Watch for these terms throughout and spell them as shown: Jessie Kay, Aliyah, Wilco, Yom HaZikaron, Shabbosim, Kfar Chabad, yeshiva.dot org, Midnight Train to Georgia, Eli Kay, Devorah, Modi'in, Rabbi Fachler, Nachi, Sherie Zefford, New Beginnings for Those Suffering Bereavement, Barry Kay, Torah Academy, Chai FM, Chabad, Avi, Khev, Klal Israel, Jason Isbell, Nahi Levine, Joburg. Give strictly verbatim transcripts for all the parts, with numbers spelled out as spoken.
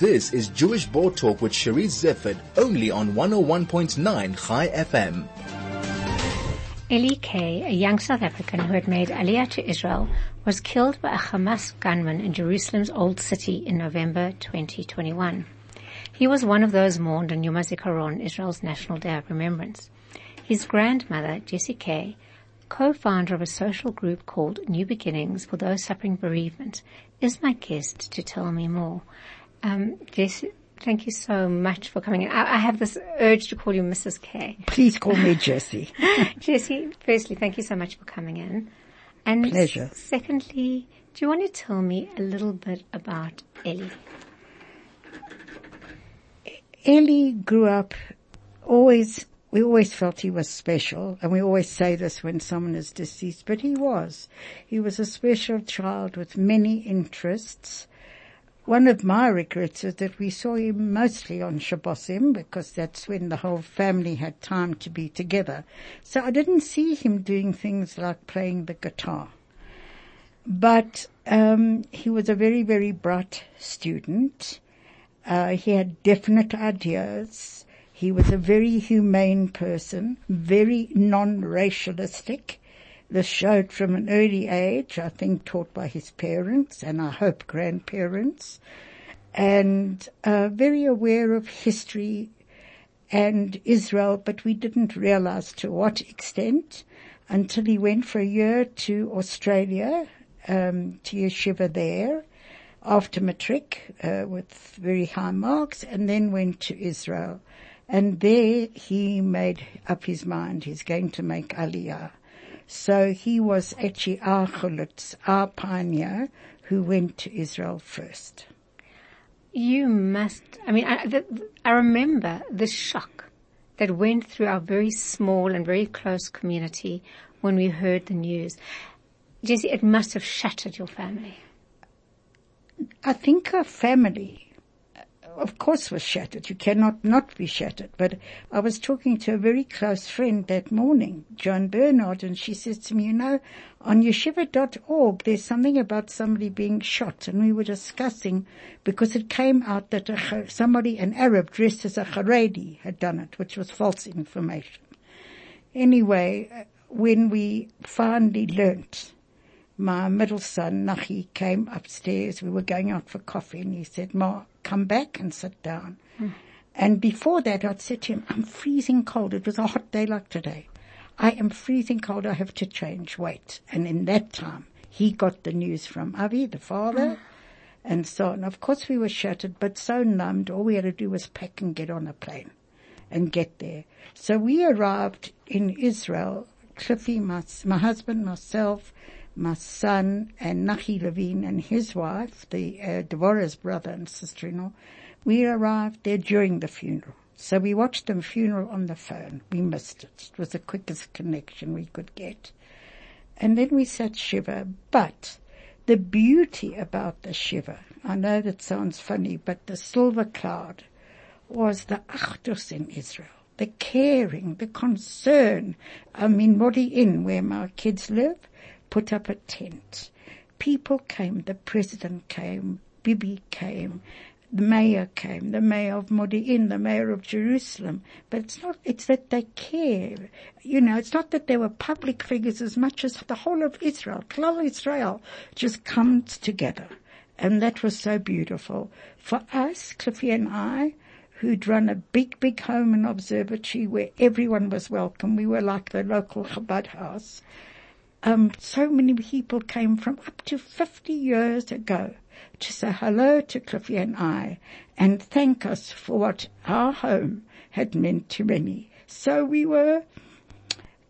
This is Jewish Board Talk with Sherie Zefford, only on one oh one point nine Chai F M. Eli Kay, a young South African who had made Aliyah to Israel, was killed by a Hamas gunman in Jerusalem's Old City in November twenty twenty-one. He was one of those mourned on Yom HaZikaron, Israel's National Day of Remembrance. His grandmother, Jessie Kay, co-founder of a social group called New Beginnings for Those Suffering Bereavement, is my guest to tell me more. Um, Jessie, thank you so much for coming in. I, I have this urge to call you Missus Kay. Please call me Jessie. Jessie, firstly, thank you so much for coming in. And pleasure. Secondly, do you want to tell me a little bit about Eli? Eli grew up always, we always felt he was special, and we always say this when someone is deceased, but he was. He was a special child with many interests. One of my regrets is that we saw him mostly on Shabbosim, because that's when the whole family had time to be together. So I didn't see him doing things like playing the guitar. But um, he was a very, very bright student. Uh, he had definite ideas. He was a very humane person, very non-racialistic. This showed from an early age, I think taught by his parents and I hope grandparents, and uh, very aware of history and Israel, but we didn't realize to what extent until he went for a year to Australia, um, to yeshiva there after matric uh, with very high marks, and then went to Israel. And there he made up his mind he's going to make Aliyah. So he was actually our chulutz, our pioneer, who went to Israel first. You must, I mean, I, the, I remember the shock that went through our very small and very close community when we heard the news. Jessie, it must have shattered your family. I think our family, of course, was shattered. You cannot not be shattered. But I was talking to a very close friend that morning, Joan Bernard, and she says to me, you know, on yeshiva dot org, there's something about somebody being shot. And we were discussing, because it came out that a, somebody, an Arab dressed as a Haredi, had done it, which was false information. Anyway, when we finally learnt, my middle son, Nachi, came upstairs. We were going out for coffee, and he said, Ma, come back and sit down. Mm. And before that, I'd said to him, I'm freezing cold. It was a hot day like today. I am freezing cold. I have to change. Wait. And in that time, he got the news from Avi, the father, mm. and so on. Of course, we were shattered, but so numbed. All we had to do was pack and get on a plane and get there. So we arrived in Israel, Cliffy, my, my husband, myself, my son, and Nahi Levine and his wife, the uh, Devorah's brother and sister-in-law. We arrived there during the funeral. So we watched the funeral on the phone. We missed it. It was the quickest connection we could get. And then we sat Shiva. But the beauty about the Shiva, I know that sounds funny, but the silver cloud was the Achdus in Israel. The caring, the concern. I mean, Modi'in, where my kids live, put up a tent. People came. The president came. Bibi came. The mayor came. The mayor of Modi'in, the mayor of Jerusalem. But it's not, it's that they care. You know, it's not that they were public figures as much as the whole of Israel. Klal Israel just comes together. And that was so beautiful. For us, Cliffy and I, who'd run a big, big home and observatory where everyone was welcome. We were like the local Chabad house. Um, so many people came from up to fifty years ago to say hello to Cliffy and I and thank us for what our home had meant to many. So we were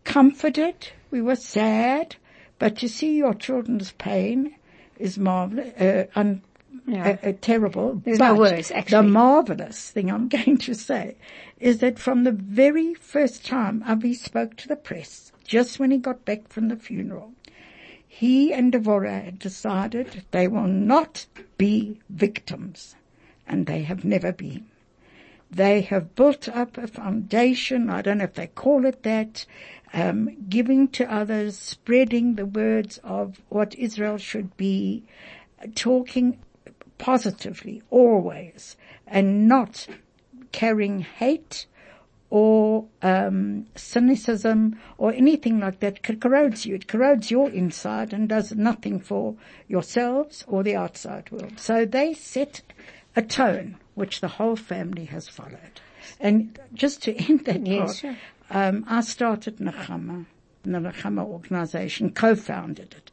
comforted, we were sad, but to see your children's pain is marvelous, uh, un- yeah. uh, uh, terrible. There's no words, actually. The marvelous thing I'm going to say is that from the very first time Avi spoke to the press, just when he got back from the funeral, he and Devorah had decided they will not be victims, and they have never been. They have built up a foundation, I don't know if they call it that, um, giving to others, spreading the words of what Israel should be, talking positively, always, and not carrying hate or um, cynicism or anything like that corrodes you. It corrodes your inside and does nothing for yourselves or the outside world. So they set a tone which the whole family has followed. And just to end that yes, part, sure. um, I started Nechama, the Nechama organization, co-founded it.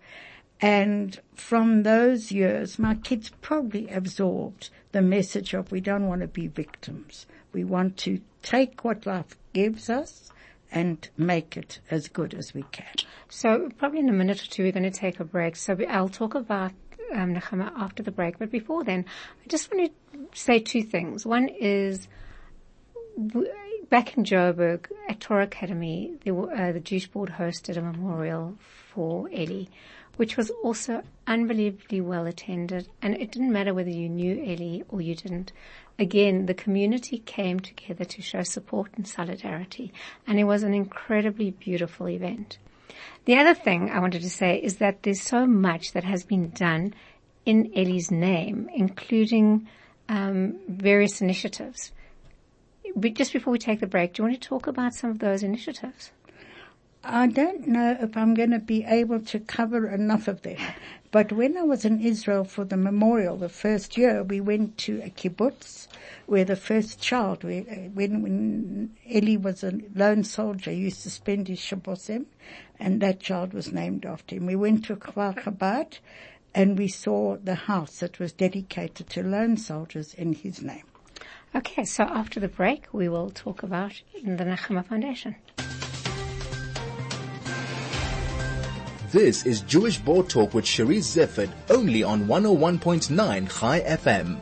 And from those years, my kids probably absorbed the message of we don't want to be victims. We want to take what life gives us and make it as good as we can. So probably in a minute or two, we're going to take a break. So I'll talk about um, Nechama after the break. But before then, I just want to say two things. One is, back in Joburg at Torah Academy, there were, uh, the Jewish board hosted a memorial for Eli, which was also unbelievably well attended. And it didn't matter whether you knew Eli or you didn't. Again, the community came together to show support and solidarity. And it was an incredibly beautiful event. The other thing I wanted to say is that there's so much that has been done in Eli's name, including um, various initiatives. But just before we take the break, do you want to talk about some of those initiatives? I don't know if I'm going to be able to cover enough of them. But when I was in Israel for the memorial the first year, we went to a kibbutz where the first child, when, when Eli was a lone soldier, used to spend his Shabbosim, and that child was named after him. We went to Kfar Chabad, and we saw the house that was dedicated to lone soldiers in his name. Okay, so after the break, we will talk about the Nechama Foundation. This is Jewish Board Talk with Sherie Zefford, only on one oh one point nine Chai F M.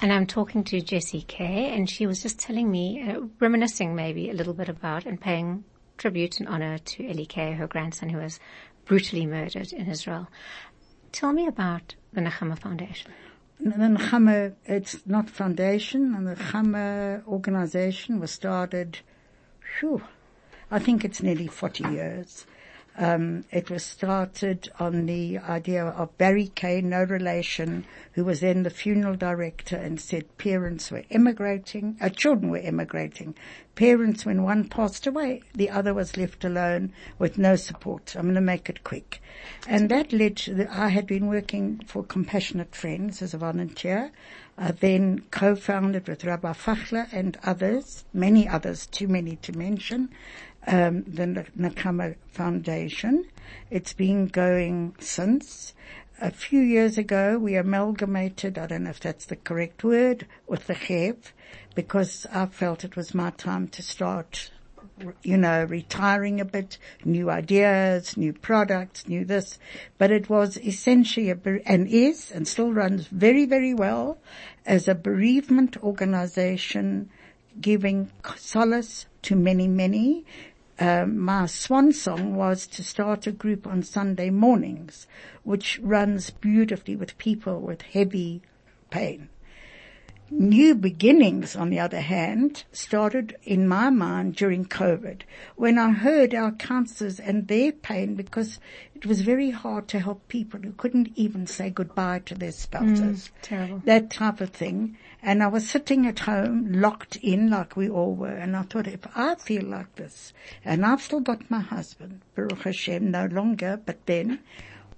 And I'm talking to Jessie Kay, and she was just telling me, uh, reminiscing maybe a little bit about and paying tribute and honor to Eli Kay, her grandson who was brutally murdered in Israel. Tell me about the Nechama Foundation. The Nechama, it's not foundation, and the Nechama organization was started, whew, I think it's nearly forty years. Um, it was started on the idea of Barry Kay, no relation, who was then the funeral director and said parents were emigrating, uh, children were emigrating. Parents, when one passed away, the other was left alone with no support. I'm going to make it quick. And that led to the, I had been working for Compassionate Friends as a volunteer, uh, then co-founded with Rabbi Fachler and others, many others, too many to mention, um, the Nechama Foundation. It's been going since. A few years ago, we amalgamated, I don't know if that's the correct word, with the Khev, because I felt it was my time to start, you know, retiring a bit, new ideas, new products, new this. But it was essentially, a, and is, and still runs very, very well, as a bereavement organization giving solace to many, many. Um, my swan song was to start a group on Sunday mornings, which runs beautifully with people with heavy pain. New Beginnings, on the other hand, started in my mind during COVID, when I heard our counselors and their pain, because it was very hard to help people who couldn't even say goodbye to their spouses, mm, terrible. That type of thing. And I was sitting at home, locked in like we all were, and I thought, if I feel like this, and I've still got my husband, Baruch Hashem, no longer, but then,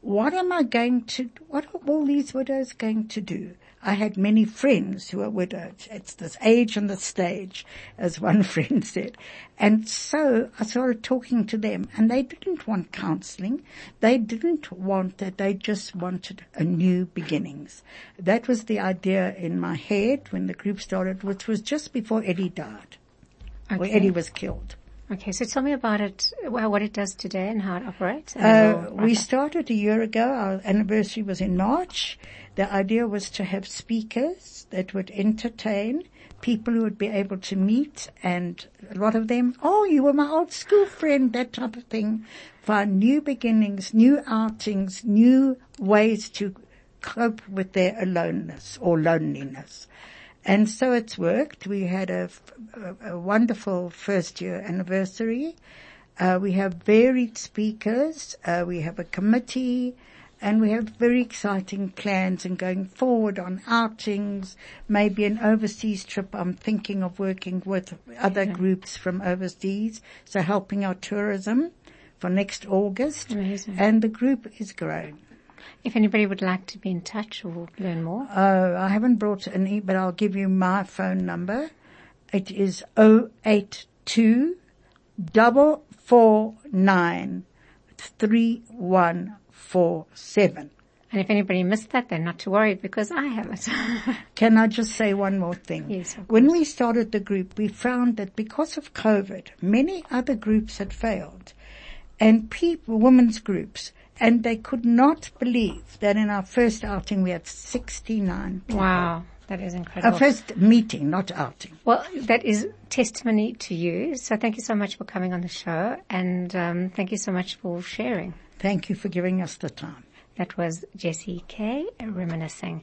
what am I going to, what are all these widows going to do? I had many friends who were widowed. It's this age and the stage, as one friend said. And so I started talking to them, and they didn't want counseling. They didn't want that. They just wanted a new beginnings. That was the idea in my head when the group started, which was just before Eddie died, okay. Or Eddie was killed. Okay, so tell me about it, what it does today and how it operates. Uh, we started a year ago. Our anniversary was in March. The idea was to have speakers that would entertain people who would be able to meet, and a lot of them, oh, you were my old school friend, that type of thing, find new beginnings, new outings, new ways to cope with their aloneness or loneliness. And so it's worked. We had a, a, a wonderful first year anniversary. Uh, we have varied speakers. Uh, we have a committee. and we have very exciting plans and going forward on outings, maybe an overseas trip. I'm thinking of working with other okay. groups from overseas, so helping our tourism for next August. Amazing. And the group is growing. If anybody would like to be in touch or learn more. Oh, I haven't brought an e, but I'll give you my phone number. It is oh eight two, four four nine, three one four seven. And if anybody missed that, they're not to worry because I have it. Can I just say one more thing? Yes, of course. When we started the group, we found that because of COVID, many other groups had failed, and people, women's groups, and they could not believe that in our first outing we had sixty-nine people. Wow. That is incredible. Our first meeting, not outing. Well, that is testimony to you. So thank you so much for coming on the show, and um, thank you so much for sharing. Thank you for giving us the time. That was Jessie Kay reminiscing.